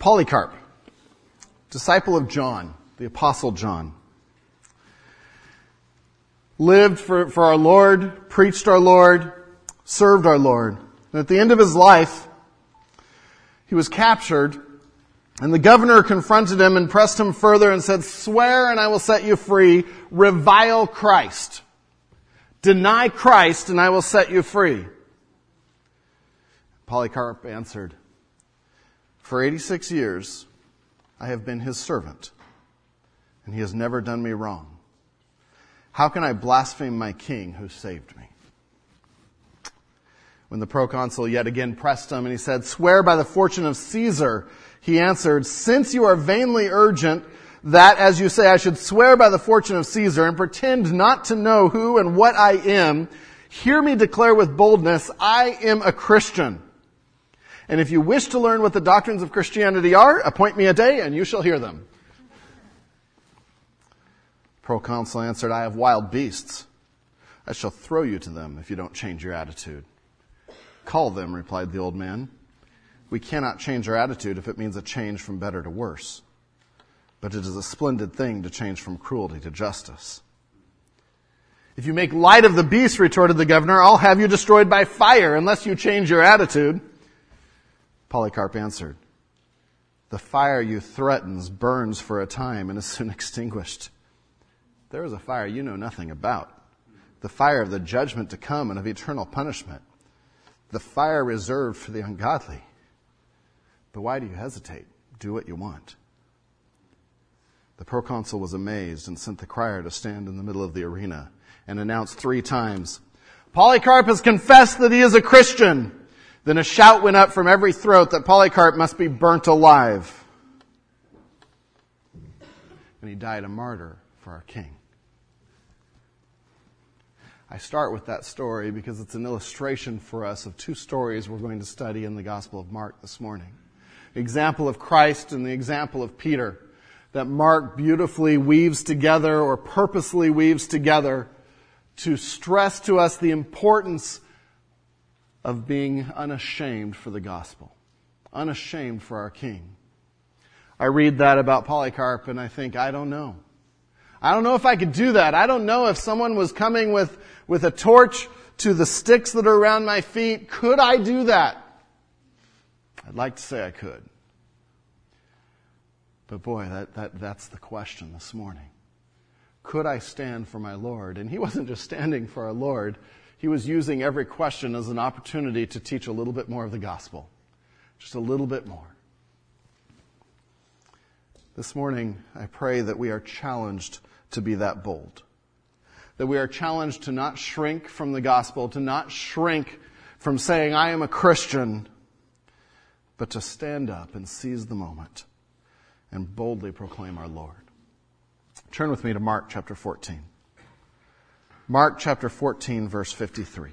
Polycarp, disciple of John, the Apostle John, lived for our Lord, preached our Lord, served our Lord. And at the end of his life, he was captured, and the governor confronted him and pressed him further and said, "Swear and I will set you free. Revile Christ. Deny Christ and I will set you free." Polycarp answered, "For 86 years I have been his servant, and he has never done me wrong. How can I blaspheme my king who saved me?" When the proconsul yet again pressed him and he said, "Swear by the fortune of Caesar," he answered, "Since you are vainly urgent that, as you say, I should swear by the fortune of Caesar and pretend not to know who and what I am, hear me declare with boldness, I am a Christian. And if you wish to learn what the doctrines of Christianity are, appoint me a day and you shall hear them." Proconsul answered, "I have wild beasts. I shall throw you to them if you don't change your attitude." "Call them," replied the old man. "We cannot change our attitude if it means a change from better to worse. But it is a splendid thing to change from cruelty to justice." "If you make light of the beast," retorted the governor, "I'll have you destroyed by fire unless you change your attitude." Polycarp answered, "The fire you threaten burns for a time and is soon extinguished. There is a fire you know nothing about, the fire of the judgment to come and of eternal punishment, the fire reserved for the ungodly. But why do you hesitate? Do what you want." The proconsul was amazed and sent the crier to stand in the middle of the arena and announce 3 times, "Polycarp has confessed that he is a Christian." Then a shout went up from every throat that Polycarp must be burnt alive. And he died a martyr for our King. I start with that story because it's an illustration for us of 2 stories we're going to study in the Gospel of Mark this morning. The example of Christ and the example of Peter that Mark beautifully weaves together, or purposely weaves together, to stress to us the importance of being unashamed for the gospel, unashamed for our King. I read that about Polycarp and I think, I don't know. I don't know if I could do that. I don't know if someone was coming with a torch to the sticks that are around my feet. Could I do that? I'd like to say I could. But boy, that's the question this morning. Could I stand for my Lord? And he wasn't just standing for our Lord. He was using every question as an opportunity to teach a little bit more of the gospel. Just a little bit more. This morning, I pray that we are challenged to be that bold. That we are challenged to not shrink from the gospel, to not shrink from saying, I am a Christian, but to stand up and seize the moment and boldly proclaim our Lord. Turn with me to Mark chapter 14. Mark chapter 14, verse 53.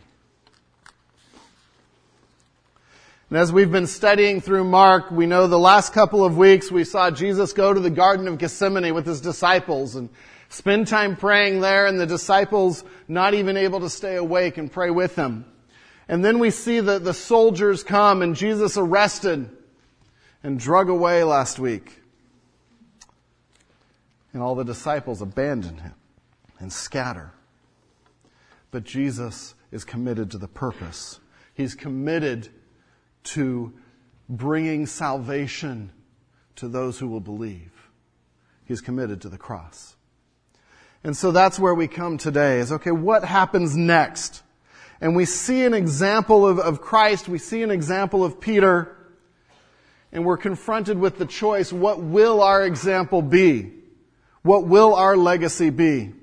And as we've been studying through Mark, we know the last couple of weeks we saw Jesus go to the Garden of Gethsemane with his disciples and spend time praying there, and the disciples not even able to stay awake and pray with him. And then we see the soldiers come and Jesus arrested and drug away last week. And all the disciples abandon him and scatter. But Jesus is committed to the purpose. He's committed to bringing salvation to those who will believe. He's committed to the cross. And so that's where we come today is, okay, what happens next? And we see an example of Christ. We see an example of Peter. And we're confronted with the choice, what will our example be? What will our legacy be?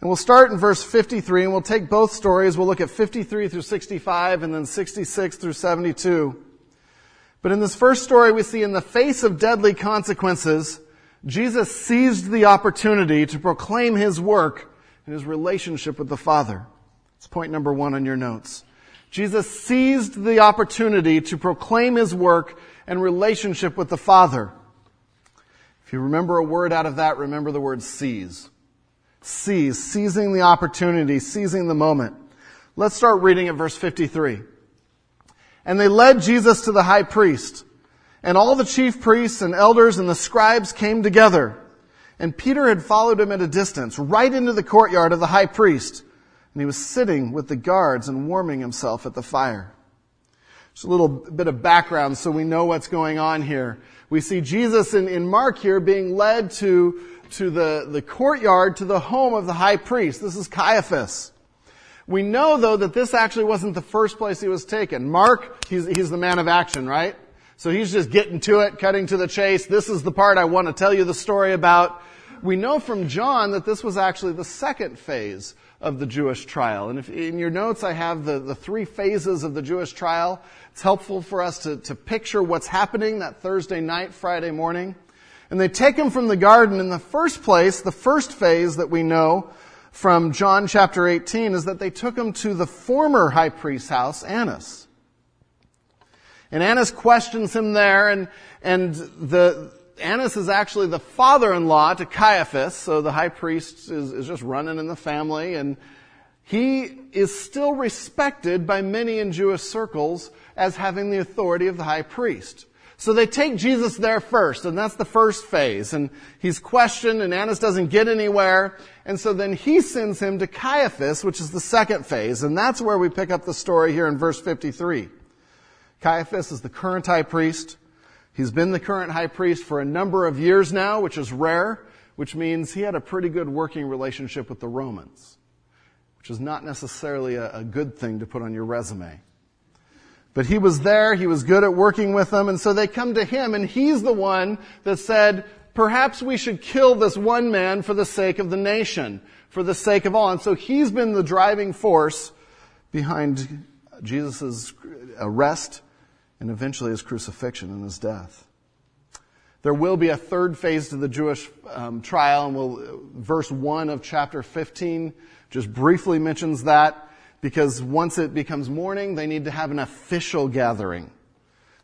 And we'll start in verse 53, and we'll take both stories. We'll look at 53 through 65, and then 66 through 72. But in this first story, we see in the face of deadly consequences, Jesus seized the opportunity to proclaim his work and his relationship with the Father. That's point number 1 on your notes. Jesus seized the opportunity to proclaim his work and relationship with the Father. If you remember a word out of that, remember the word seize. Seize, seizing the opportunity, seizing the moment. Let's start reading at verse 53. And they led Jesus to the high priest. And all the chief priests and elders and the scribes came together. And Peter had followed him at a distance, right into the courtyard of the high priest. And he was sitting with the guards and warming himself at the fire. Just a little bit of background so we know what's going on here. We see Jesus in Mark here being led to the courtyard, to the home of the high priest. This is Caiaphas. We know, though, that this actually wasn't the first place he was taken. Mark, he's the man of action, right? So he's just getting to it, cutting to the chase. This is the part I want to tell you the story about. We know from John that this was actually the second phase of the Jewish trial. And if in your notes I have the three phases of the Jewish trial. It's helpful for us to picture what's happening that Thursday night, Friday morning. And they take him from the garden. In the first place, the first phase that we know from John chapter 18 is that they took him to the former high priest's house, Annas. And Annas questions him there, and Annas is actually the father-in-law to Caiaphas, so the high priest is just running in the family, and he is still respected by many in Jewish circles as having the authority of the high priest. So they take Jesus there first, and that's the first phase, and he's questioned, and Annas doesn't get anywhere, and so then he sends him to Caiaphas, which is the second phase, and that's where we pick up the story here in verse 53. Caiaphas is the current high priest. He's been the current high priest for a number of years now, which is rare, which means he had a pretty good working relationship with the Romans, which is not necessarily a good thing to put on your resume. But he was there, he was good at working with them, and so they come to him, and he's the one that said, perhaps we should kill this one man for the sake of the nation, for the sake of all. And so he's been the driving force behind Jesus' arrest and eventually his crucifixion and his death. There will be a third phase to the Jewish trial, and verse 1 of chapter 15 just briefly mentions that, because once it becomes morning, they need to have an official gathering.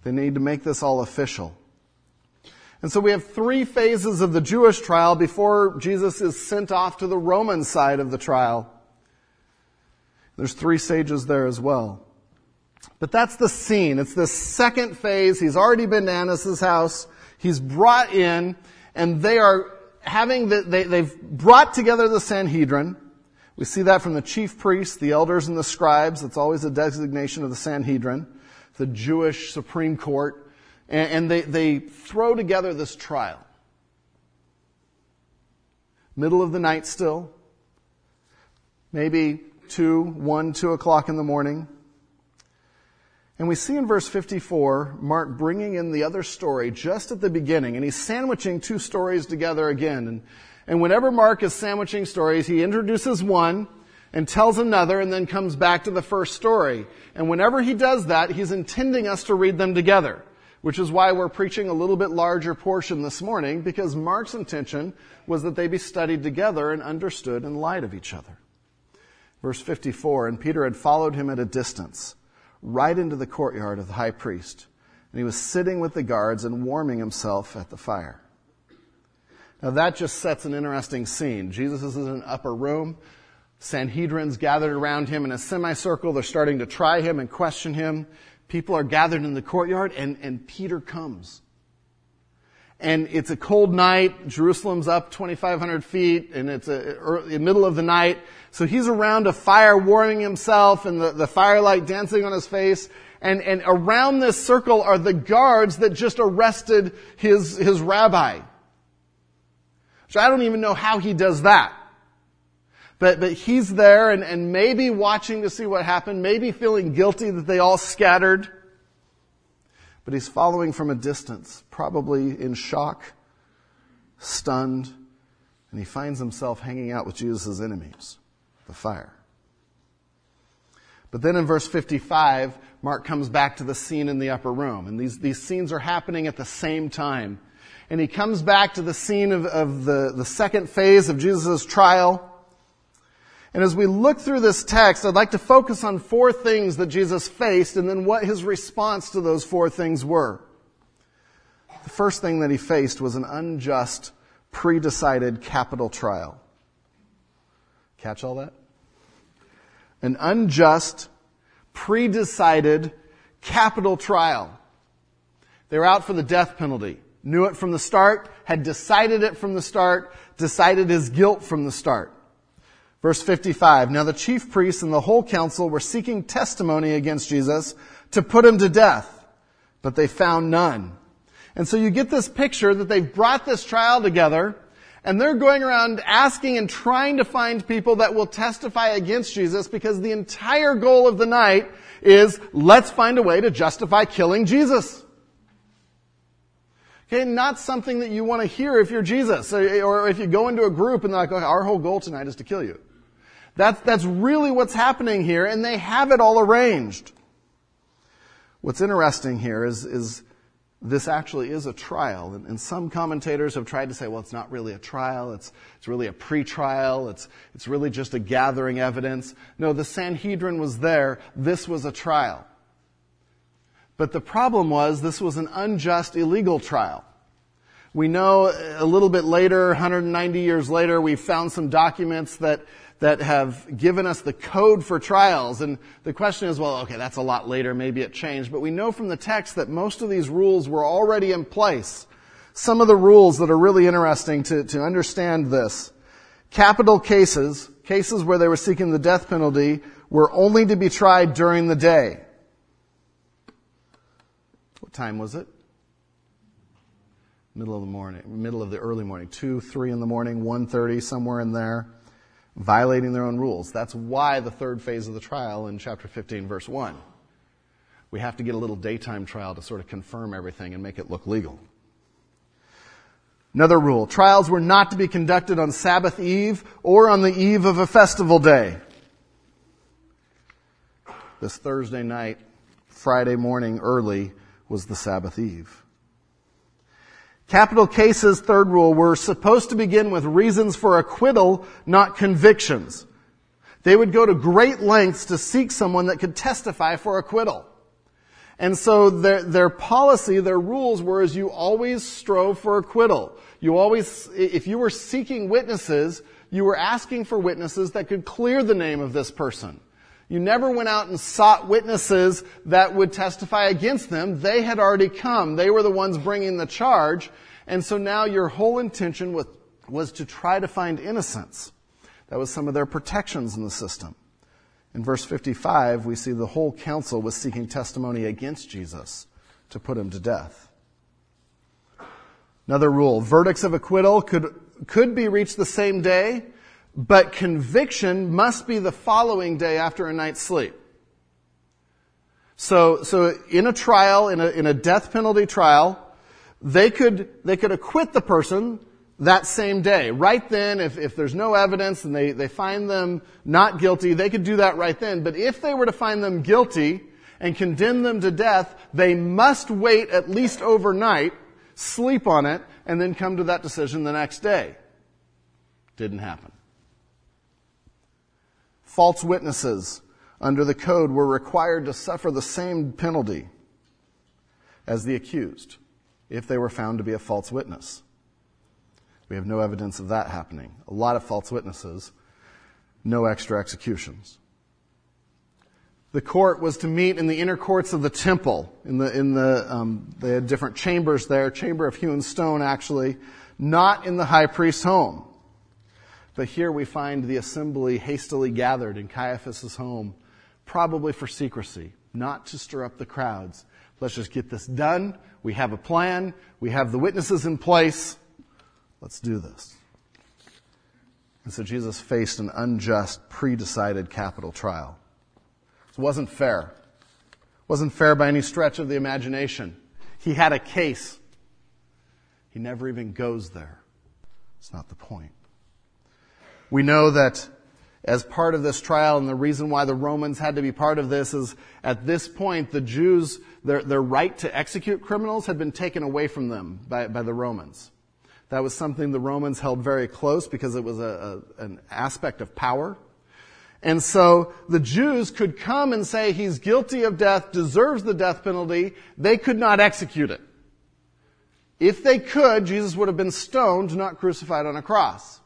They need to make this all official. And so we have three phases of the Jewish trial before Jesus is sent off to the Roman side of the trial. There's three sages there as well. But that's the scene. It's the second phase. He's already been to Annas' house. He's brought in, and they are having they've brought together the Sanhedrin. We see that from the chief priests, the elders, and the scribes. It's always a designation of the Sanhedrin, the Jewish Supreme Court. And they throw together this trial. Middle of the night still. Maybe 2 o'clock in the morning. And we see in verse 54, Mark bringing in the other story just at the beginning. And he's sandwiching two stories together again. And whenever Mark is sandwiching stories, he introduces one and tells another and then comes back to the first story. And whenever he does that, he's intending us to read them together, which is why we're preaching a little bit larger portion this morning, because Mark's intention was that they be studied together and understood in light of each other. Verse 54, and Peter had followed him at a distance, right into the courtyard of the high priest, and he was sitting with the guards and warming himself at the fire. Now that just sets an interesting scene. Jesus is in an upper room. Sanhedrin's gathered around him in a semicircle. They're starting to try him and question him. People are gathered in the courtyard, and Peter comes. And it's a cold night. Jerusalem's up 2,500 feet, and it's the middle of the night. So he's around a fire warming himself, and the firelight dancing on his face. And around this circle are the guards that just arrested his rabbi. So I don't even know how he does that. But he's there and maybe watching to see what happened, maybe feeling guilty that they all scattered. But he's following from a distance, probably in shock, stunned, and he finds himself hanging out with Jesus' enemies, the fire. But then in verse 55, Mark comes back to the scene in the upper room, and these scenes are happening at the same time. And he comes back to the scene of the second phase of Jesus' trial. And as we look through this text, I'd like to focus on four things that Jesus faced and then what his response to those four things were. The first thing that he faced was an unjust, pre-decided capital trial. Catch all that? An unjust, pre-decided capital trial. They were out for the death penalty. Knew it from the start, had decided it from the start, decided his guilt from the start. Verse 55, now the chief priests and the whole council were seeking testimony against Jesus to put him to death, but they found none. And so you get this picture that they've brought this trial together, and they're going around asking and trying to find people that will testify against Jesus, because the entire goal of the night is, let's find a way to justify killing Jesus. Okay, not something that you want to hear if you're Jesus, or if you go into a group and they're like, okay, our whole goal tonight is to kill you. That's really what's happening here, and they have it all arranged. What's interesting here is this actually is a trial, and some commentators have tried to say, well, it's not really a trial, it's really a pre-trial, it's really just a gathering evidence. No, the Sanhedrin was there, this was a trial. But the problem was, this was an unjust, illegal trial. We know a little bit later, 190 years later, we've found some documents that have given us the code for trials. And the question is, well, okay, that's a lot later. Maybe it changed. But we know from the text that most of these rules were already in place. Some of the rules that are really interesting to understand this. Capital cases where they were seeking the death penalty, were only to be tried during the day. What time was it? Middle of the early morning, 2, 3 in the morning, 1:30, somewhere in there. Violating their own rules. That's why the third phase of the trial in chapter 15, verse 1. We have to get a little daytime trial to sort of confirm everything and make it look legal. Another rule, trials were not to be conducted on Sabbath eve or on the eve of a festival day. This Thursday night, Friday morning early was the Sabbath eve. Capital cases, third rule, were supposed to begin with reasons for acquittal, not convictions. They would go to great lengths to seek someone that could testify for acquittal. And so their policy, their rules were, is you always strove for acquittal. You always, if you were seeking witnesses, you were asking for witnesses that could clear the name of this person. You never went out and sought witnesses that would testify against them. They had already come. They were the ones bringing the charge. And so now your whole intention was to try to find innocence. That was some of their protections in the system. In verse 55, we see the whole council was seeking testimony against Jesus to put him to death. Another rule, verdicts of acquittal could be reached the same day, but conviction must be the following day after a night's sleep. So in a trial, in a death penalty trial, they could acquit the person that same day. Right then, if there's no evidence and they find them not guilty, they could do that right then. But if they were to find them guilty and condemn them to death, they must wait at least overnight, sleep on it, and then come to that decision the next day. Didn't happen. False witnesses under the code were required to suffer the same penalty as the accused if they were found to be a false witness. We have no evidence of that happening. A lot of false witnesses, no extra executions. The court was to meet in the inner courts of the temple. They had different chambers there, chamber of hewn stone actually, not in the high priest's home. But here we find the assembly hastily gathered in Caiaphas' home, probably for secrecy, not to stir up the crowds. Let's just get this done. We have a plan. We have the witnesses in place. Let's do this. And so Jesus faced an unjust, pre-decided capital trial. It wasn't fair. It wasn't fair by any stretch of the imagination. He had a case. He never even goes there. It's not the point. We know that as part of this trial, and the reason why the Romans had to be part of this is at this point, the Jews, their right to execute criminals had been taken away from them by the Romans. That was something the Romans held very close because it was an aspect of power. And so the Jews could come and say, he's guilty of death, deserves the death penalty. They could not execute it. If they could, Jesus would have been stoned, not crucified on a cross.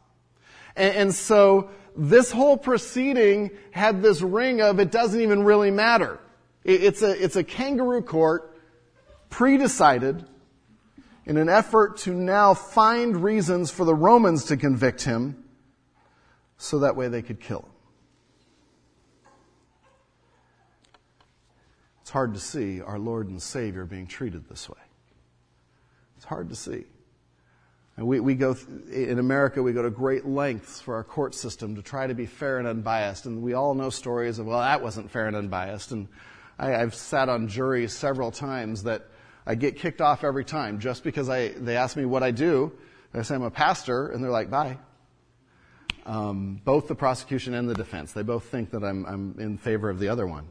And so this whole proceeding had this ring of it doesn't even really matter. It's a kangaroo court predecided in an effort to now find reasons for the Romans to convict him so that way they could kill him. It's hard to see our Lord and Savior being treated this way. It's hard to see. And in America, we go to great lengths for our court system to try to be fair and unbiased. And we all know stories of, well, that wasn't fair and unbiased. And I've sat on juries several times that I get kicked off every time just because they ask me what I do. And I say I'm a pastor, and they're like, bye. Both the prosecution and the defense. They both think that I'm in favor of the other one.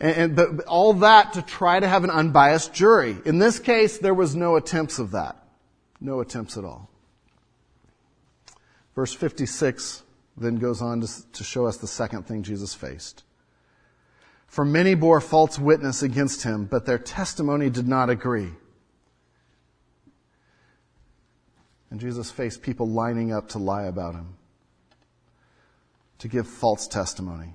But all that to try to have an unbiased jury. In this case, there was no attempts of that. No attempts at all. Verse 56 then goes on to show us the second thing Jesus faced. For many bore false witness against him, but their testimony did not agree. And Jesus faced people lining up to lie about him, to give false testimony.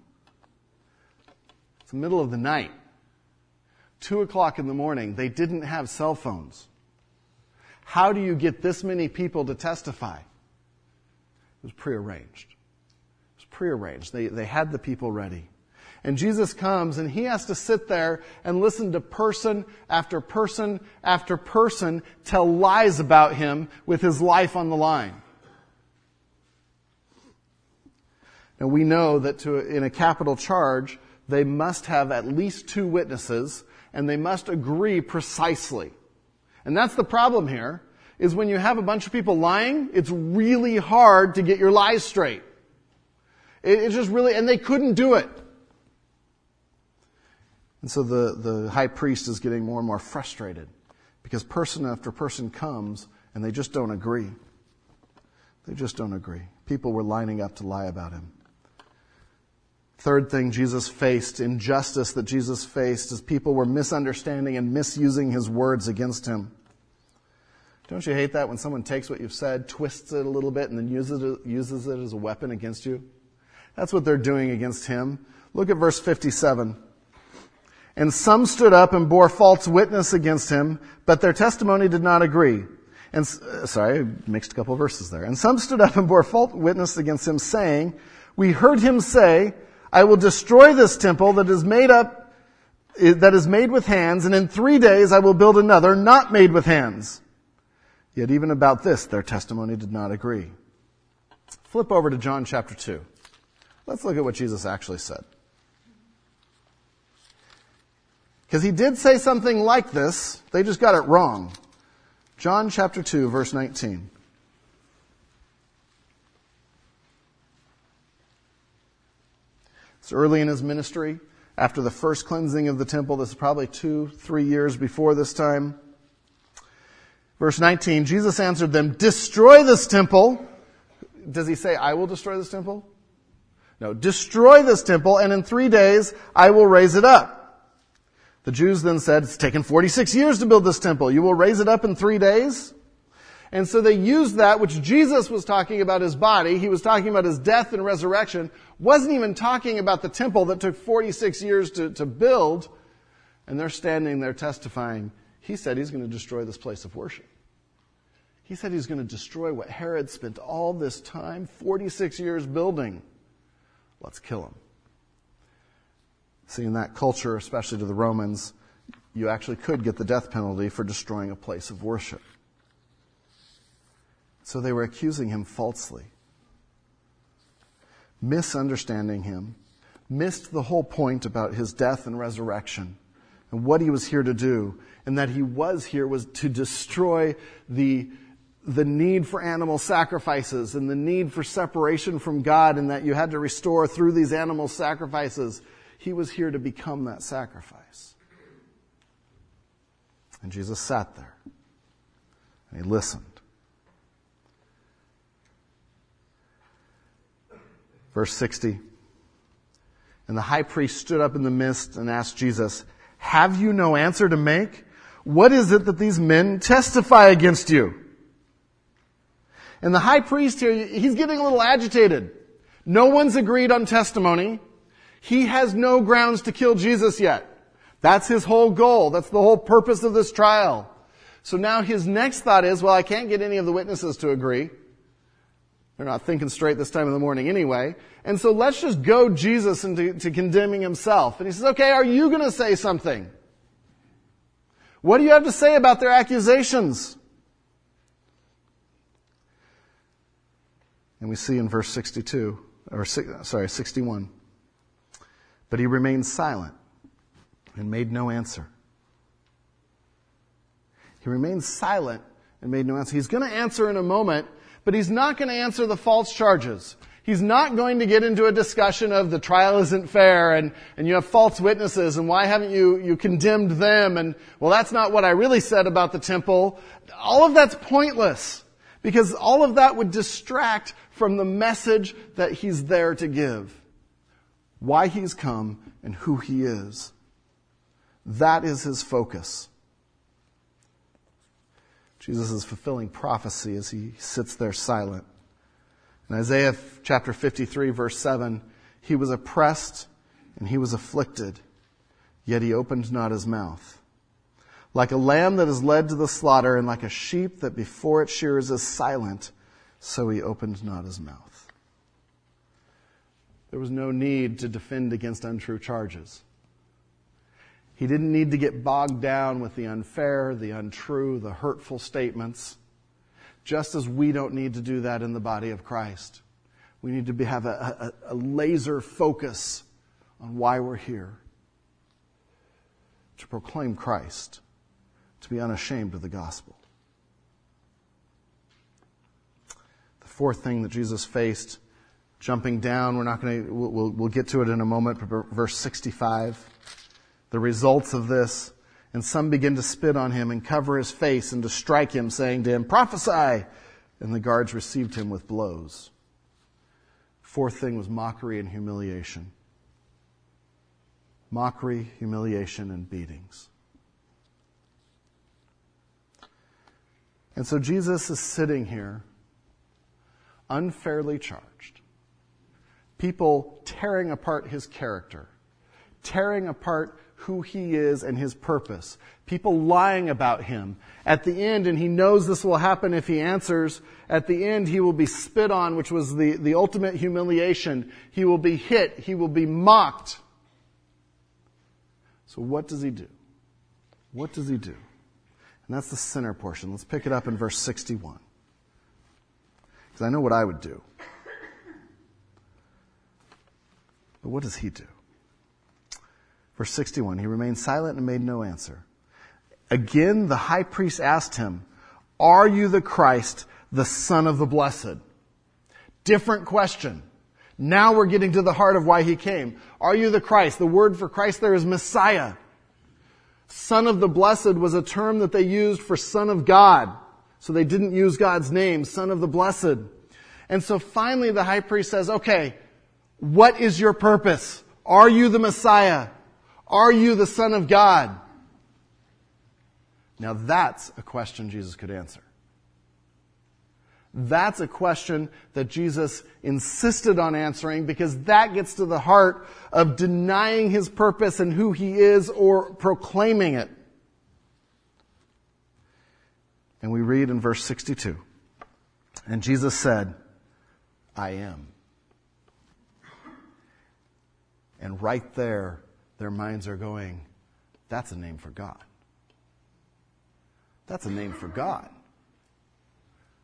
It's the middle of the night. 2:00 in the morning, they didn't have cell phones. How do you get this many people to testify? It was prearranged. It was prearranged. They had the people ready. And Jesus comes and he has to sit there and listen to person after person after person tell lies about him with his life on the line. Now we know that in a capital charge, they must have at least 2 witnesses and they must agree precisely. And that's the problem here, is when you have a bunch of people lying, it's really hard to get your lies straight. It's just really, and they couldn't do it. And so the high priest is getting more and more frustrated because person after person comes and they just don't agree. They just don't agree. People were lining up to lie about him. Third thing Jesus faced, injustice that Jesus faced, is people were misunderstanding and misusing his words against him. Don't you hate that when someone takes what you've said, twists it a little bit, and then uses it as a weapon against you? That's what they're doing against him. Look at verse 57. And some stood up and bore false witness against him, but their testimony did not agree. And sorry, I mixed a couple of verses there. And some stood up and bore false witness against him, saying, we heard him say, I will destroy this temple that is made with hands, and in 3 days I will build another not made with hands. Yet even about this, their testimony did not agree. Flip over to John chapter 2. Let's look at what Jesus actually said. Because he did say something like this. They just got it wrong. John chapter 2, verse 19. It's early in his ministry, after the first cleansing of the temple. This is probably 2-3 years before this time. Verse 19, Jesus answered them, destroy this temple. Does he say, I will destroy this temple? No, destroy this temple, and in 3 days I will raise it up. The Jews then said, it's taken 46 years to build this temple. You will raise it up in 3 days? And so they used that, which Jesus was talking about his body. He was talking about his death and resurrection. Wasn't even talking about the temple that took 46 years to build. And they're standing there testifying. He said he's going to destroy this place of worship. He said he's going to destroy what Herod spent all this time, 46 years building. Let's kill him. See, in that culture, especially to the Romans, you actually could get the death penalty for destroying a place of worship. So they were accusing him falsely, misunderstanding him, missed the whole point about his death and resurrection and what he was here to do, and that he was here was to destroy the need for animal sacrifices and the need for separation from God, and that you had to restore through these animal sacrifices. He was here to become that sacrifice. And Jesus sat there and he listened. Verse 60, and the high priest stood up in the midst and asked Jesus, have you no answer to make? What is it that these men testify against you? And the high priest here, he's getting a little agitated. No one's agreed on testimony. He has no grounds to kill Jesus yet. That's his whole goal. That's the whole purpose of this trial. So now his next thought is, well, I can't get any of the witnesses to agree. They're not thinking straight this time of the morning anyway. And so let's just goad Jesus into condemning himself. And he says, okay, are you going to say something? What do you have to say about their accusations? And we see in verse 61. But he remained silent and made no answer. He remained silent and made no answer. He's going to answer in a moment, but he's not going to answer the false charges. He's not going to get into a discussion of the trial isn't fair and you have false witnesses and why haven't you condemned them? And well, that's not what I really said about the temple. All of that's pointless because all of that would distract from the message that he's there to give. Why he's come and who he is. That is his focus. Jesus is fulfilling prophecy as he sits there silent. In Isaiah chapter 53, verse 7, he was oppressed and he was afflicted, yet he opened not his mouth. Like a lamb that is led to the slaughter and like a sheep that before its shearers is silent, so he opened not his mouth. There was no need to defend against untrue charges. He didn't need to get bogged down with the unfair, the untrue, the hurtful statements, just as we don't need to do that in the body of Christ. We need to have a laser focus on why we're here, to proclaim Christ, to be unashamed of the gospel. The fourth thing that Jesus faced, jumping down, we'll get to it in a moment, but verse 65. The results of this, and some begin to spit on him and cover his face and to strike him, saying to him, prophesy! And the guards received him with blows. Fourth thing was mockery and humiliation. Mockery, humiliation, and beatings. And so Jesus is sitting here, unfairly charged. People tearing apart his character, tearing apart who he is and his purpose. People lying about him. At the end, and he knows this will happen if he answers, at the end he will be spit on, which was the ultimate humiliation. He will be hit. He will be mocked. So what does he do? What does he do? And that's the center portion. Let's pick it up in verse 61. Because I know what I would do. But what does he do? Verse 61, he remained silent and made no answer. Again, the high priest asked him, are you the Christ, the Son of the Blessed? Different question. Now we're getting to the heart of why he came. Are you the Christ? The word for Christ there is Messiah. Son of the Blessed was a term that they used for Son of God. So they didn't use God's name, Son of the Blessed. And so finally the high priest says, okay, what is your purpose? Are you the Messiah? Are you the Son of God? Now that's a question Jesus could answer. That's a question that Jesus insisted on answering because that gets to the heart of denying his purpose and who he is or proclaiming it. And we read in verse 62, and Jesus said, I am. And right there, their minds are going, that's a name for God. That's a name for God.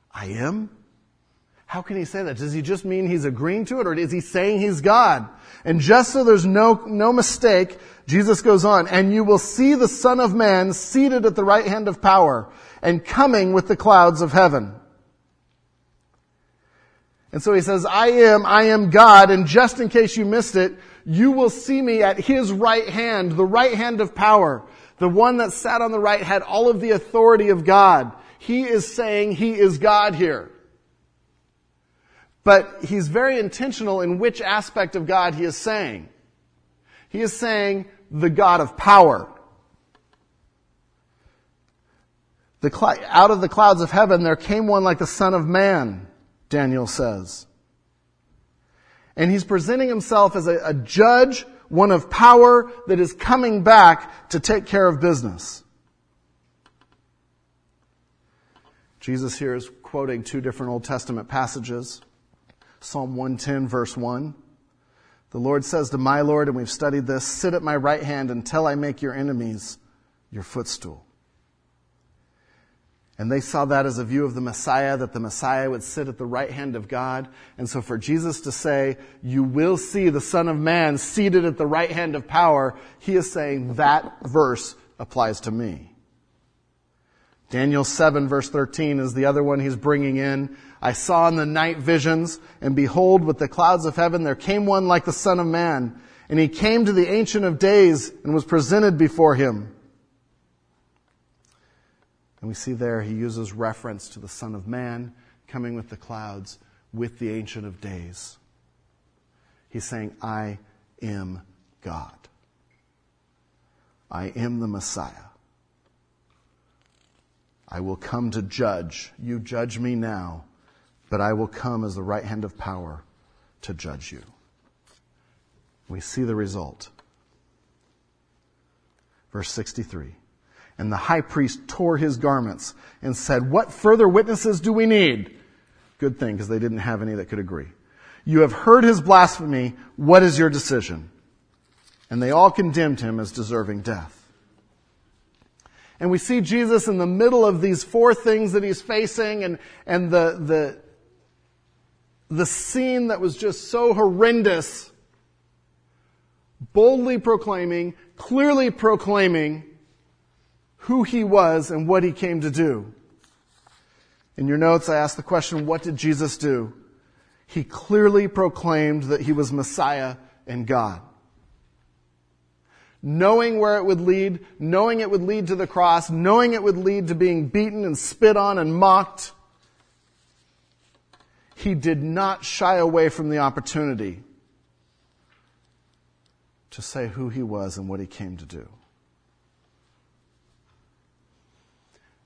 I am? How can he say that? Does he just mean he's agreeing to it, or is he saying he's God? And just so there's no mistake, Jesus goes on, and you will see the Son of Man seated at the right hand of power and coming with the clouds of heaven. And so he says, I am God. And just in case you missed it, you will see me at his right hand, the right hand of power. The one that sat on the right had all of the authority of God. He is saying he is God here. But he's very intentional in which aspect of God he is saying. He is saying the God of power. Out of the clouds of heaven there came one like the Son of Man, Daniel says. And he's presenting himself as a judge one of power that is coming back to take care of business. Jesus here is quoting two different Old Testament passages. Psalm 110, verse 1. The Lord says to my Lord, and we've studied this, sit at my right hand until I make your enemies your footstool. And they saw that as a view of the Messiah, that the Messiah would sit at the right hand of God. And so for Jesus to say, you will see the Son of Man seated at the right hand of power, he is saying that verse applies to me. Daniel 7 verse 13 is the other one he's bringing in. I saw in the night visions, and behold, with the clouds of heaven, there came one like the Son of Man. And he came to the Ancient of Days and was presented before him. And we see there he uses reference to the Son of Man coming with the clouds with the Ancient of Days. He's saying, I am God. I am the Messiah. I will come to judge. You judge me now, but I will come as the right hand of power to judge you. We see the result. Verse 63. And the high priest tore his garments and said, what further witnesses do we need? Good thing, because they didn't have any that could agree. You have heard his blasphemy. What is your decision? And they all condemned him as deserving death. And we see Jesus in the middle of these four things that he's facing and the scene that was just so horrendous, boldly proclaiming, clearly proclaiming who he was and what he came to do. In your notes, I asked the question, what did Jesus do? He clearly proclaimed that he was Messiah and God. Knowing where it would lead, knowing it would lead to the cross, knowing it would lead to being beaten and spit on and mocked, he did not shy away from the opportunity to say who he was and what he came to do.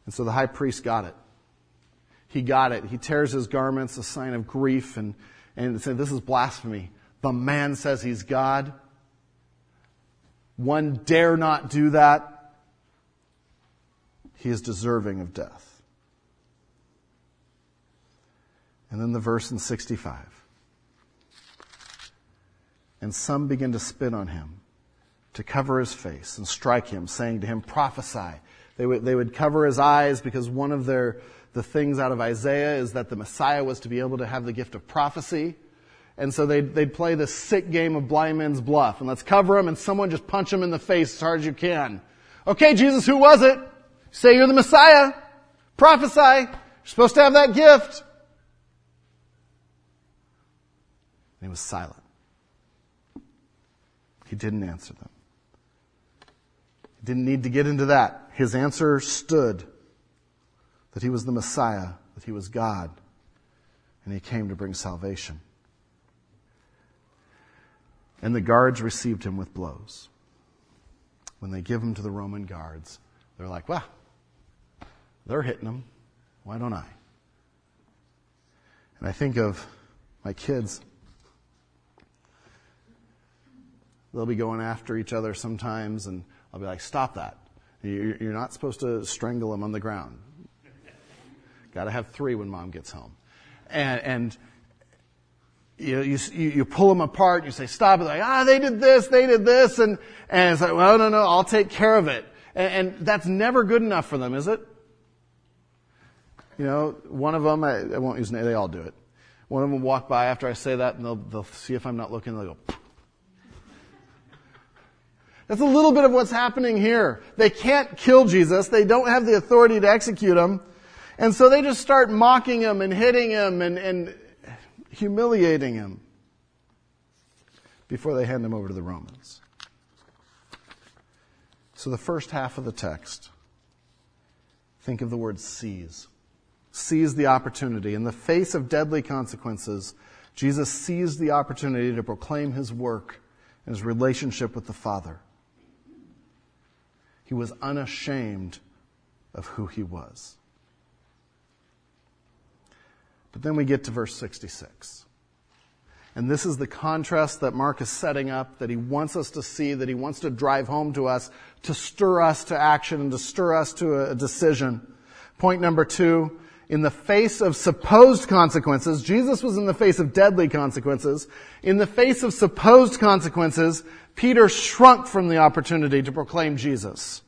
And so the high priest got it. He got it. He tears his garments, a sign of grief, and said, this is blasphemy. The man says he's God. One dare not do that. He is deserving of death. And then the verse in 65. And some began to spit on him, to cover his face and strike him, saying to him, prophesy. They would cover his eyes because one of the things out of Isaiah is that the Messiah was to be able to have the gift of prophecy. And so they'd play this sick game of blind men's bluff. And let's cover him and someone just punch him in the face as hard as you can. Okay, Jesus, who was it? Say you're the Messiah. Prophesy. You're supposed to have that gift. And he was silent. He didn't answer them. He didn't need to get into that. His answer stood that he was the Messiah, that he was God, and he came to bring salvation. And the guards received him with blows. When they give him to the Roman guards, they're like, well, they're hitting him. Why don't I? And I think of my kids. They'll be going after each other sometimes, and I'll be like, stop that. You're not supposed to strangle him on the ground. Got to have three when mom gets home. And you pull them apart. And you say, stop. They're like, they did this. And it's like, well, no, I'll take care of it. And that's never good enough for them, is it? You know, one of them, I won't use name. They all do it. One of them will walk by after I say that, and they'll see if I'm not looking. They'll go, that's a little bit of what's happening here. They can't kill Jesus. They don't have the authority to execute him. And so they just start mocking him and hitting him and humiliating him before they hand him over to the Romans. So the first half of the text, think of the word seize. Seize the opportunity. In the face of deadly consequences, Jesus seized the opportunity to proclaim his work and his relationship with the Father. He was unashamed of who he was. But then we get to verse 66. And this is the contrast that Mark is setting up, that he wants us to see, that he wants to drive home to us, to stir us to action and to stir us to a decision. Point number 2, in the face of supposed consequences, Jesus was in the face of deadly consequences. In the face of supposed consequences, Peter shrunk from the opportunity to proclaim Jesus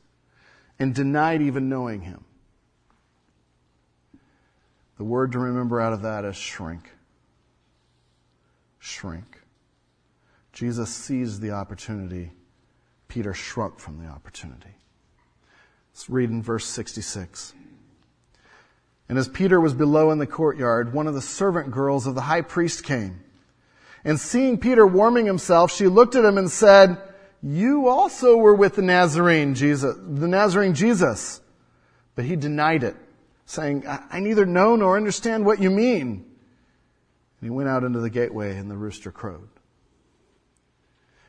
and denied even knowing him. The word to remember out of that is shrink. Shrink. Jesus seized the opportunity. Peter shrunk from the opportunity. Let's read in verse 66. And as Peter was below in the courtyard, one of the servant girls of the high priest came. And seeing Peter warming himself, she looked at him and said, "You also were with the Nazarene Jesus. But he denied it, saying, "I neither know nor understand what you mean." And he went out into the gateway, and the rooster crowed.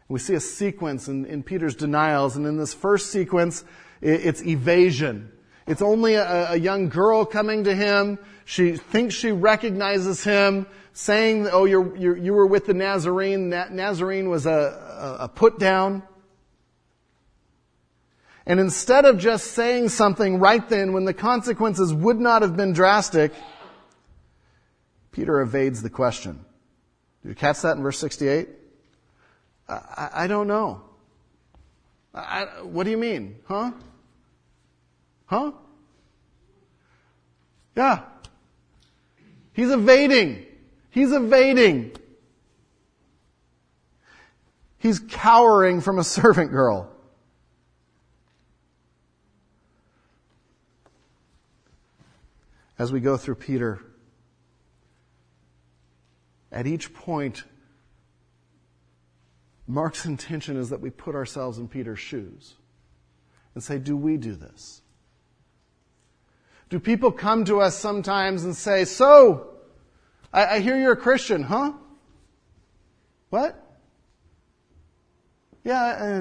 We see a sequence in Peter's denials, and in this first sequence, it's evasion. It's only a young girl coming to him. She thinks she recognizes him, saying, "Oh, you were with the Nazarene." That Nazarene was a put down. And instead of just saying something right then, when the consequences would not have been drastic, Peter evades the question. Do you catch that in verse 68? I don't know. What do you mean? Huh? Yeah. He's evading. He's cowering from a servant girl. As we go through Peter, at each point, Mark's intention is that we put ourselves in Peter's shoes and say, do we do this? Do people come to us sometimes and say, "So, I hear you're a Christian, huh? What? Yeah."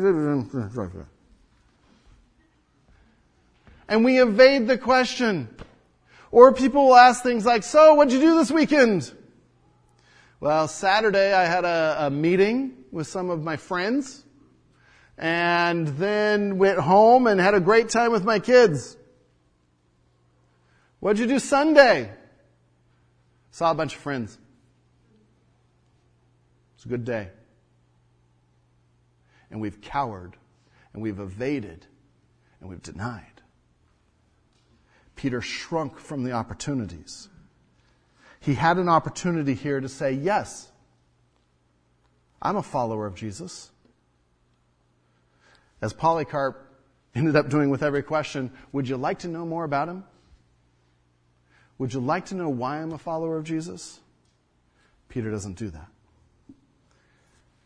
And we evade the question. Or people will ask things like, "So, what'd you do this weekend?" "Well, Saturday I had a meeting with some of my friends, and then went home and had a great time with my kids." "What'd you do Sunday?" "Saw a bunch of friends. It's a good day." And we've cowered, and we've evaded, and we've denied. Peter shrunk from the opportunities. He had an opportunity here to say, "Yes, I'm a follower of Jesus." As Polycarp ended up doing with every question, "Would you like to know more about him? Would you like to know why I'm a follower of Jesus?" Peter doesn't do that.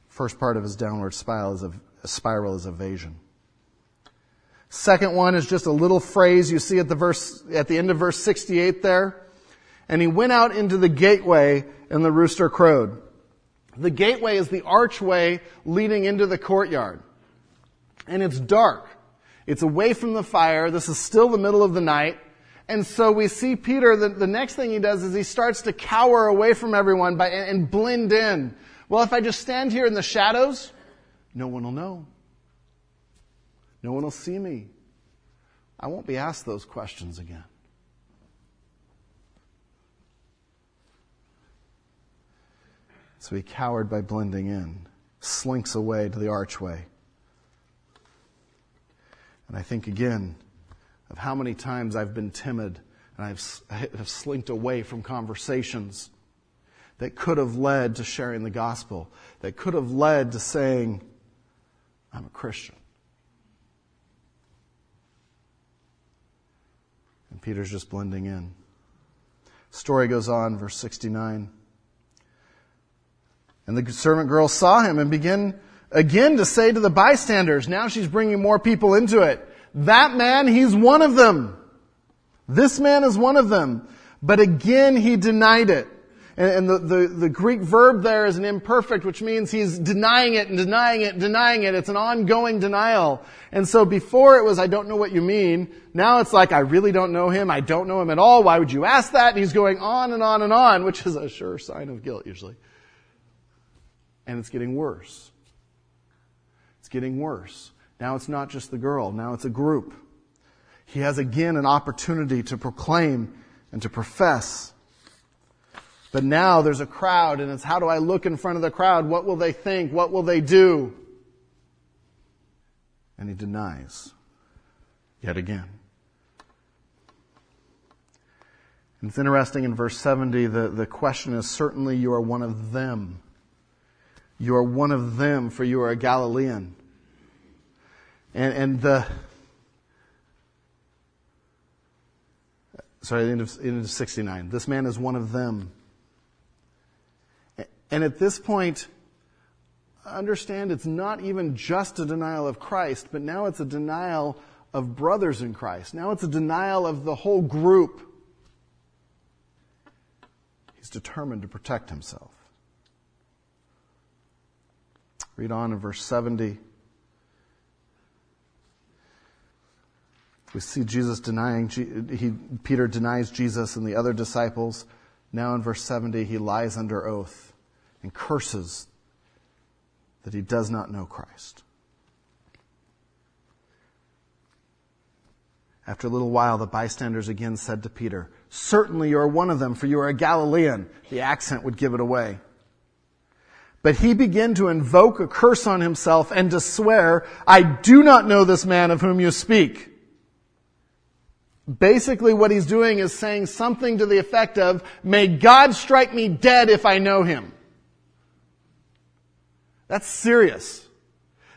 First part of his downward spiral is evasion. Second one is just a little phrase you see at the end of verse 68 there. And he went out into the gateway, and the rooster crowed. The gateway is the archway leading into the courtyard. And it's dark. It's away from the fire. This is still the middle of the night. And so we see Peter, the next thing he does is he starts to cower away from everyone and blend in. Well, if I just stand here in the shadows, no one will know. No one will see me. I won't be asked those questions again. So he cowered by blending in, slinks away to the archway. And I think again of how many times I've been timid and I have slinked away from conversations that could have led to sharing the gospel, that could have led to saying, "I'm a Christian." And Peter's just blending in. Story goes on, verse 69. And the servant girl saw him and began again to say to the bystanders, now she's bringing more people into it, "That man, he's one of them. This man is one of them." But again, he denied it. And the Greek verb there is an imperfect, which means he's denying it and denying it and denying it. It's an ongoing denial. And so before it was, "I don't know what you mean." Now it's like, "I really don't know him. I don't know him at all. Why would you ask that?" And he's going on and on and on, which is a sure sign of guilt usually. And it's getting worse. It's getting worse. Now it's not just the girl. Now it's a group. He has again an opportunity to proclaim and to profess. But now there's a crowd, and it's how do I look in front of the crowd? What will they think? What will they do? And he denies yet again. And it's interesting in verse 70, the question is, certainly you are one of them. You are one of them, for you are a Galilean. And the... Sorry, end of 69. This man is one of them. And at this point, understand it's not even just a denial of Christ, but now it's a denial of brothers in Christ. Now it's a denial of the whole group. He's determined to protect himself. Read on in verse 70. We see Jesus denying, Peter denies Jesus and the other disciples. Now in verse 70, he lies under oath and curses that he does not know Christ. After a little while, the bystanders again said to Peter, "Certainly you are one of them, for you are a Galilean." The accent would give it away. But he began to invoke a curse on himself and to swear, "I do not know this man of whom you speak." Basically what he's doing is saying something to the effect of, "May God strike me dead if I know him." That's serious.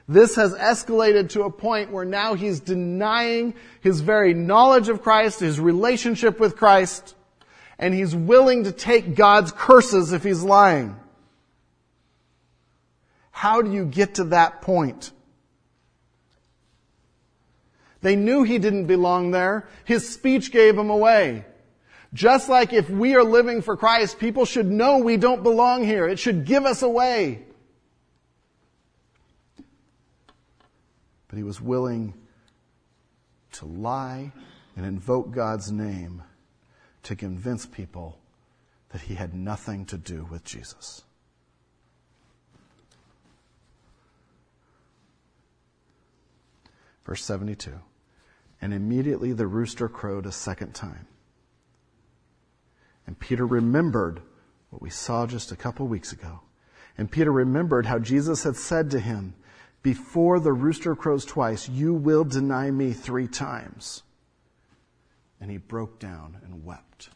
This has escalated to a point where now he's denying his very knowledge of Christ, his relationship with Christ, and he's willing to take God's curses if he's lying. How do you get to that point? They knew he didn't belong there. His speech gave him away. Just like if we are living for Christ, people should know we don't belong here. It should give us away. But he was willing to lie and invoke God's name to convince people that he had nothing to do with Jesus. Verse 72. And immediately the rooster crowed a second time. And Peter remembered what we saw just a couple weeks ago. And Peter remembered how Jesus had said to him, "Before the rooster crows twice, you will deny me three times." And he broke down and wept.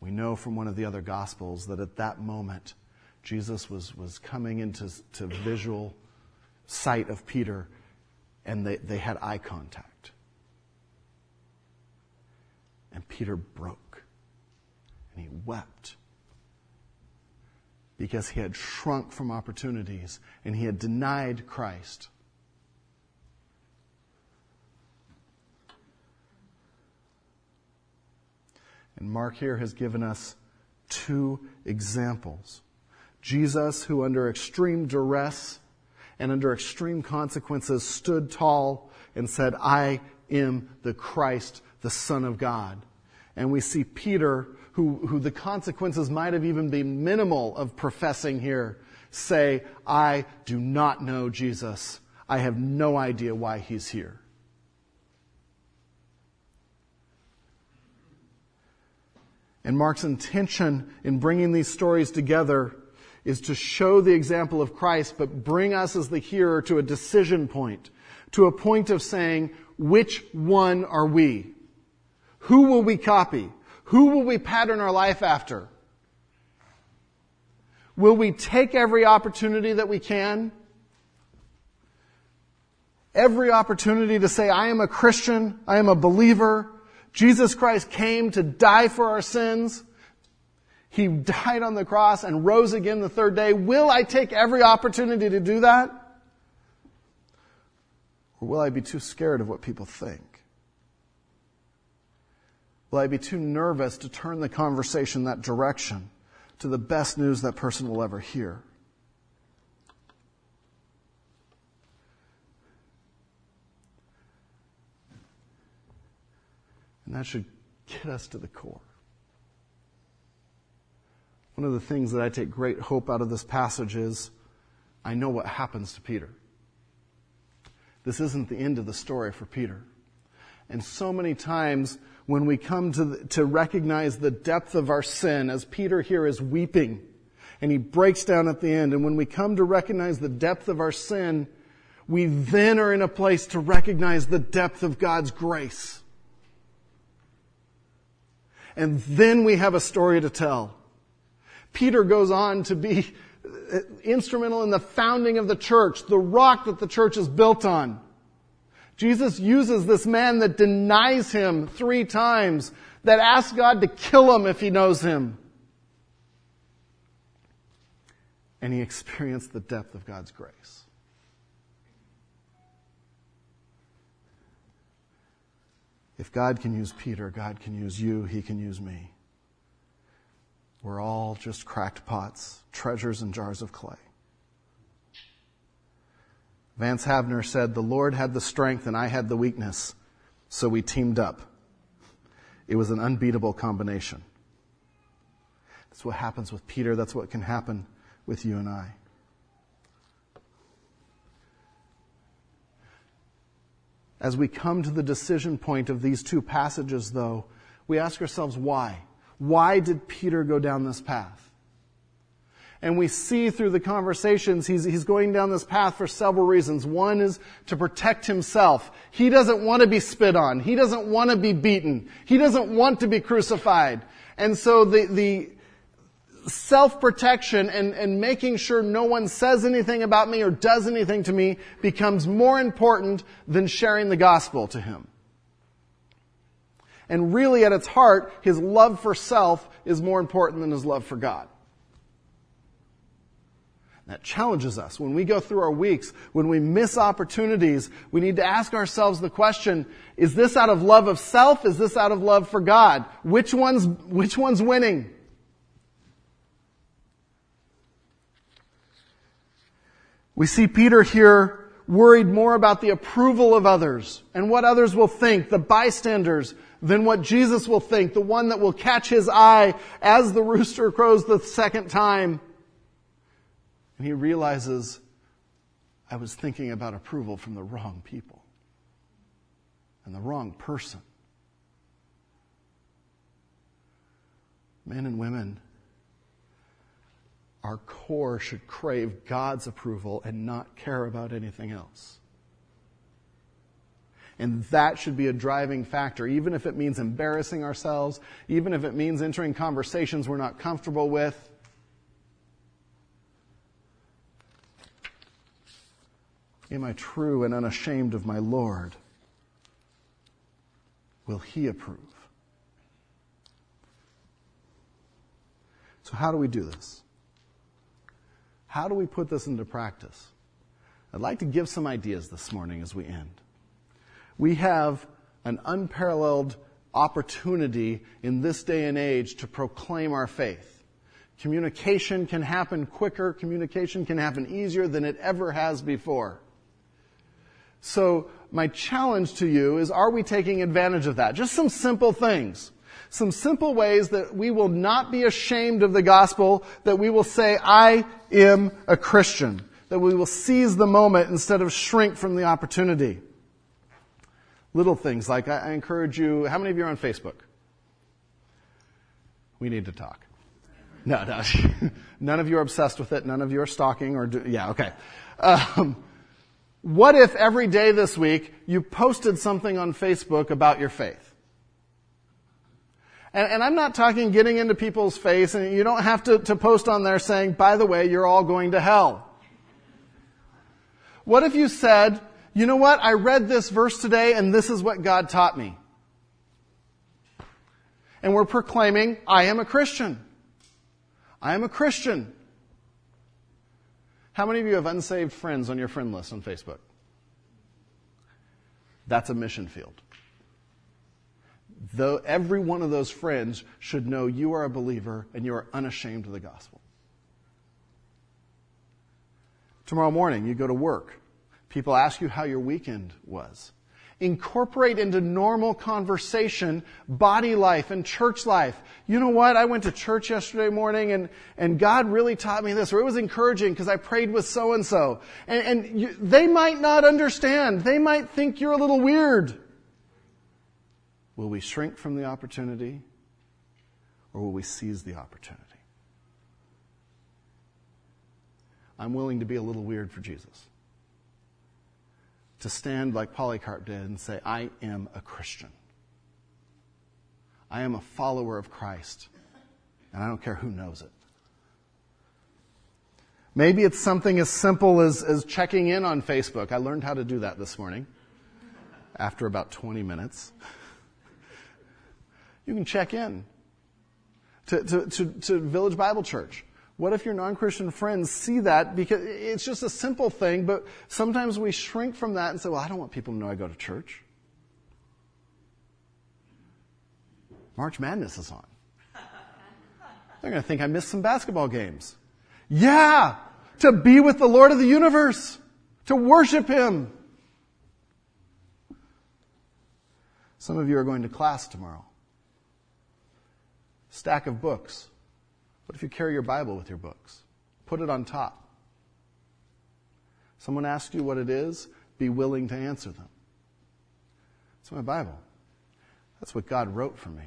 We know from one of the other Gospels that at that moment, Jesus was coming into visual sight of Peter, and they had eye contact. And Peter broke, and he wept, because he had shrunk from opportunities and he had denied Christ. And Mark here has given us two examples. Jesus, who under extreme duress and under extreme consequences stood tall and said, "I am the Christ, the Son of God." And we see Peter, who the consequences might have even been minimal of professing here, say, "I do not know Jesus. I have no idea why he's here." And Mark's intention in bringing these stories together is to show the example of Christ, but bring us as the hearer to a decision point, to a point of saying, which one are we? Who will we copy? Who will we pattern our life after? Will we take every opportunity that we can? Every opportunity to say, "I am a Christian, I am a believer. Jesus Christ came to die for our sins. He died on the cross and rose again the third day." Will I take every opportunity to do that? Or will I be too scared of what people think? Will I be too nervous to turn the conversation that direction to the best news that person will ever hear? And that should get us to the core. One of the things that I take great hope out of this passage is I know what happens to Peter. This isn't the end of the story for Peter. And so many times when we come to recognize the depth of our sin, as Peter here is weeping and he breaks down at the end, and when we come to recognize the depth of our sin, we then are in a place to recognize the depth of God's grace. And then we have a story to tell. Peter goes on to be instrumental in the founding of the church, the rock that the church is built on. Jesus uses this man that denies him 3 times, that asks God to kill him if he knows him. And he experienced the depth of God's grace. If God can use Peter, God can use you, He can use me. We're all just cracked pots, treasures in jars of clay. Vance Havner said, "The Lord had the strength and I had the weakness, so we teamed up. It was an unbeatable combination." That's what happens with Peter. That's what can happen with you and I. As we come to the decision point of these 2 passages, though, we ask ourselves why. Why did Peter go down this path? And we see through the conversations he's going down this path for several reasons. One is to protect himself. He doesn't want to be spit on. He doesn't want to be beaten. He doesn't want to be crucified. And so the self-protection and making sure no one says anything about me or does anything to me becomes more important than sharing the gospel to him. And really at its heart, his love for self is more important than his love for God. That challenges us. When we go through our weeks, when we miss opportunities, we need to ask ourselves the question, is this out of love of self? Is this out of love for God? Which one's winning? We see Peter here worried more about the approval of others and what others will think, the bystanders, than what Jesus will think, the one that will catch his eye as the rooster crows the 2nd time. And he realizes, I was thinking about approval from the wrong people and the wrong person. Men and women, our core should crave God's approval and not care about anything else. And that should be a driving factor, even if it means embarrassing ourselves, even if it means entering conversations we're not comfortable with. Am I true and unashamed of my Lord? Will He approve? So how do we do this? How do we put this into practice? I'd like to give some ideas this morning as we end. We have an unparalleled opportunity in this day and age to proclaim our faith. Communication can happen quicker. Communication can happen easier than it ever has before. So my challenge to you is, are we taking advantage of that? Just some simple things. Some simple ways that we will not be ashamed of the gospel, that we will say, I am a Christian, that we will seize the moment instead of shrink from the opportunity. Little things like I encourage you, how many of you are on Facebook? We need to talk. No, none of you are obsessed with it. None of you are stalking okay. What if every day this week you posted something on Facebook about your faith? And I'm not talking getting into people's face, and you don't have to post on there saying, by the way, you're all going to hell. What if you said, you know what, I read this verse today and this is what God taught me. And we're proclaiming, I am a Christian. I am a Christian. How many of you have unsaved friends on your friend list on Facebook? That's a mission field. Though every one of those friends should know you are a believer and you are unashamed of the gospel. Tomorrow morning, you go to work. People ask you how your weekend was. incorporate into normal conversation body life and church life. You know what? I went to church yesterday morning and God really taught me this, or it was encouraging because I prayed with so-and-so. And they might not understand. They might think you're a little weird. Will we shrink from the opportunity, or will we seize the opportunity? I'm willing to be a little weird for Jesus. To stand like Polycarp did and say, I am a Christian. I am a follower of Christ. And I don't care who knows it. Maybe it's something as simple as checking in on Facebook. I learned how to do that this morning after about 20 minutes. You can check in to Village Bible Church. What if your non-Christian friends see that? Because it's just a simple thing, but sometimes we shrink from that and say, well, I don't want people to know I go to church. March Madness is on. They're going to think I missed some basketball games. Yeah, to be with the Lord of the universe, to worship Him. Some of you are going to class tomorrow. Stack of books. What if you carry your Bible with your books? Put it on top. Someone asks you what it is, be willing to answer them. It's my Bible. That's what God wrote for me.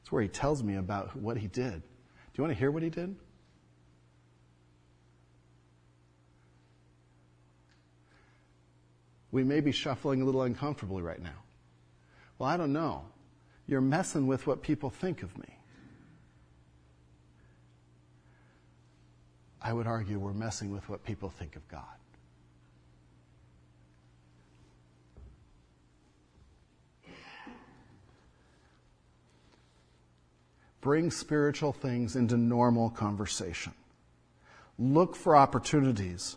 It's where He tells me about what He did. Do you want to hear what He did? We may be shuffling a little uncomfortably right now. Well, I don't know. You're messing with what people think of me. I would argue we're messing with what people think of God. Bring spiritual things into normal conversation. Look for opportunities.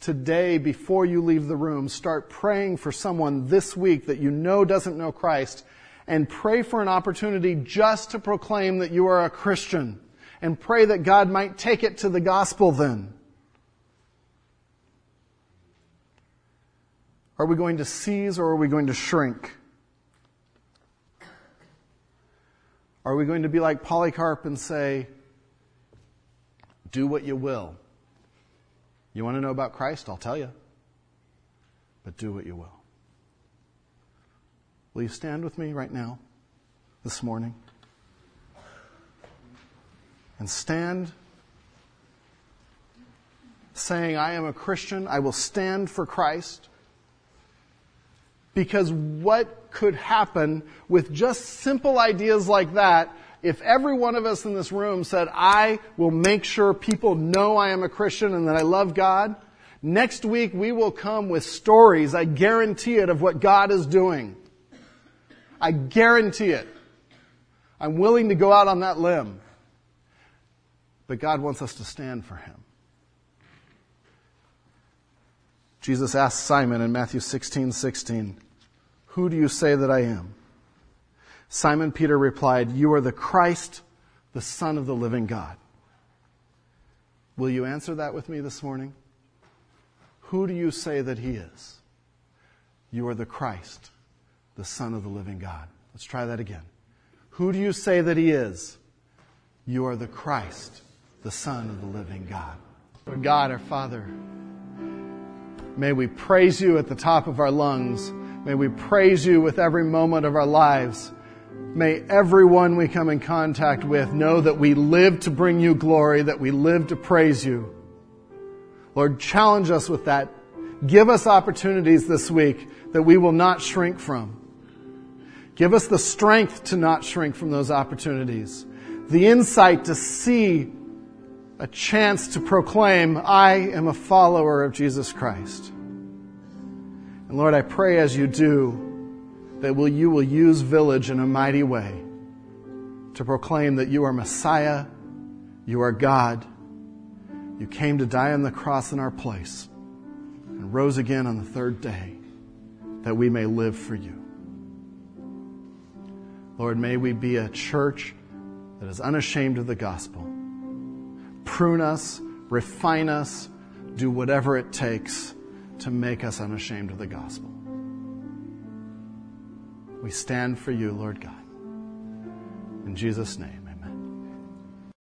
Today, before you leave the room, start praying for someone this week that you know doesn't know Christ, and pray for an opportunity just to proclaim that you are a Christian. And pray that God might take it to the gospel then. Are we going to seize, or are we going to shrink? Are we going to be like Polycarp and say, do what you will? You want to know about Christ? I'll tell you. But do what you will. Will you stand with me right now, this morning? And stand saying, I am a Christian. I will stand for Christ. Because what could happen with just simple ideas like that if every one of us in this room said, I will make sure people know I am a Christian and that I love God? Next week we will come with stories, I guarantee it, of what God is doing. I guarantee it. I'm willing to go out on that limb. But God wants us to stand for Him. Jesus asked Simon in Matthew 16:16, who do you say that I am? Simon Peter replied, you are the Christ, the Son of the living God. Will you answer that with me this morning? Who do you say that He is? You are the Christ, the Son of the living God. Let's try that again. Who do you say that He is? You are the Christ, the Son of the living God. Lord God, our Father, may we praise You at the top of our lungs. May we praise You with every moment of our lives. May everyone we come in contact with know that we live to bring You glory, that we live to praise You. Lord, challenge us with that. Give us opportunities this week that we will not shrink from. Give us the strength to not shrink from those opportunities. The insight to see a chance to proclaim, I am a follower of Jesus Christ. And Lord, I pray as You do that You will use Village in a mighty way to proclaim that You are Messiah, You are God, You came to die on the cross in our place and rose again on the third day that we may live for You. Lord, may we be a church that is unashamed of the gospel. Prune us, refine us, do whatever it takes to make us unashamed of the gospel. We stand for you, Lord God. In Jesus' name.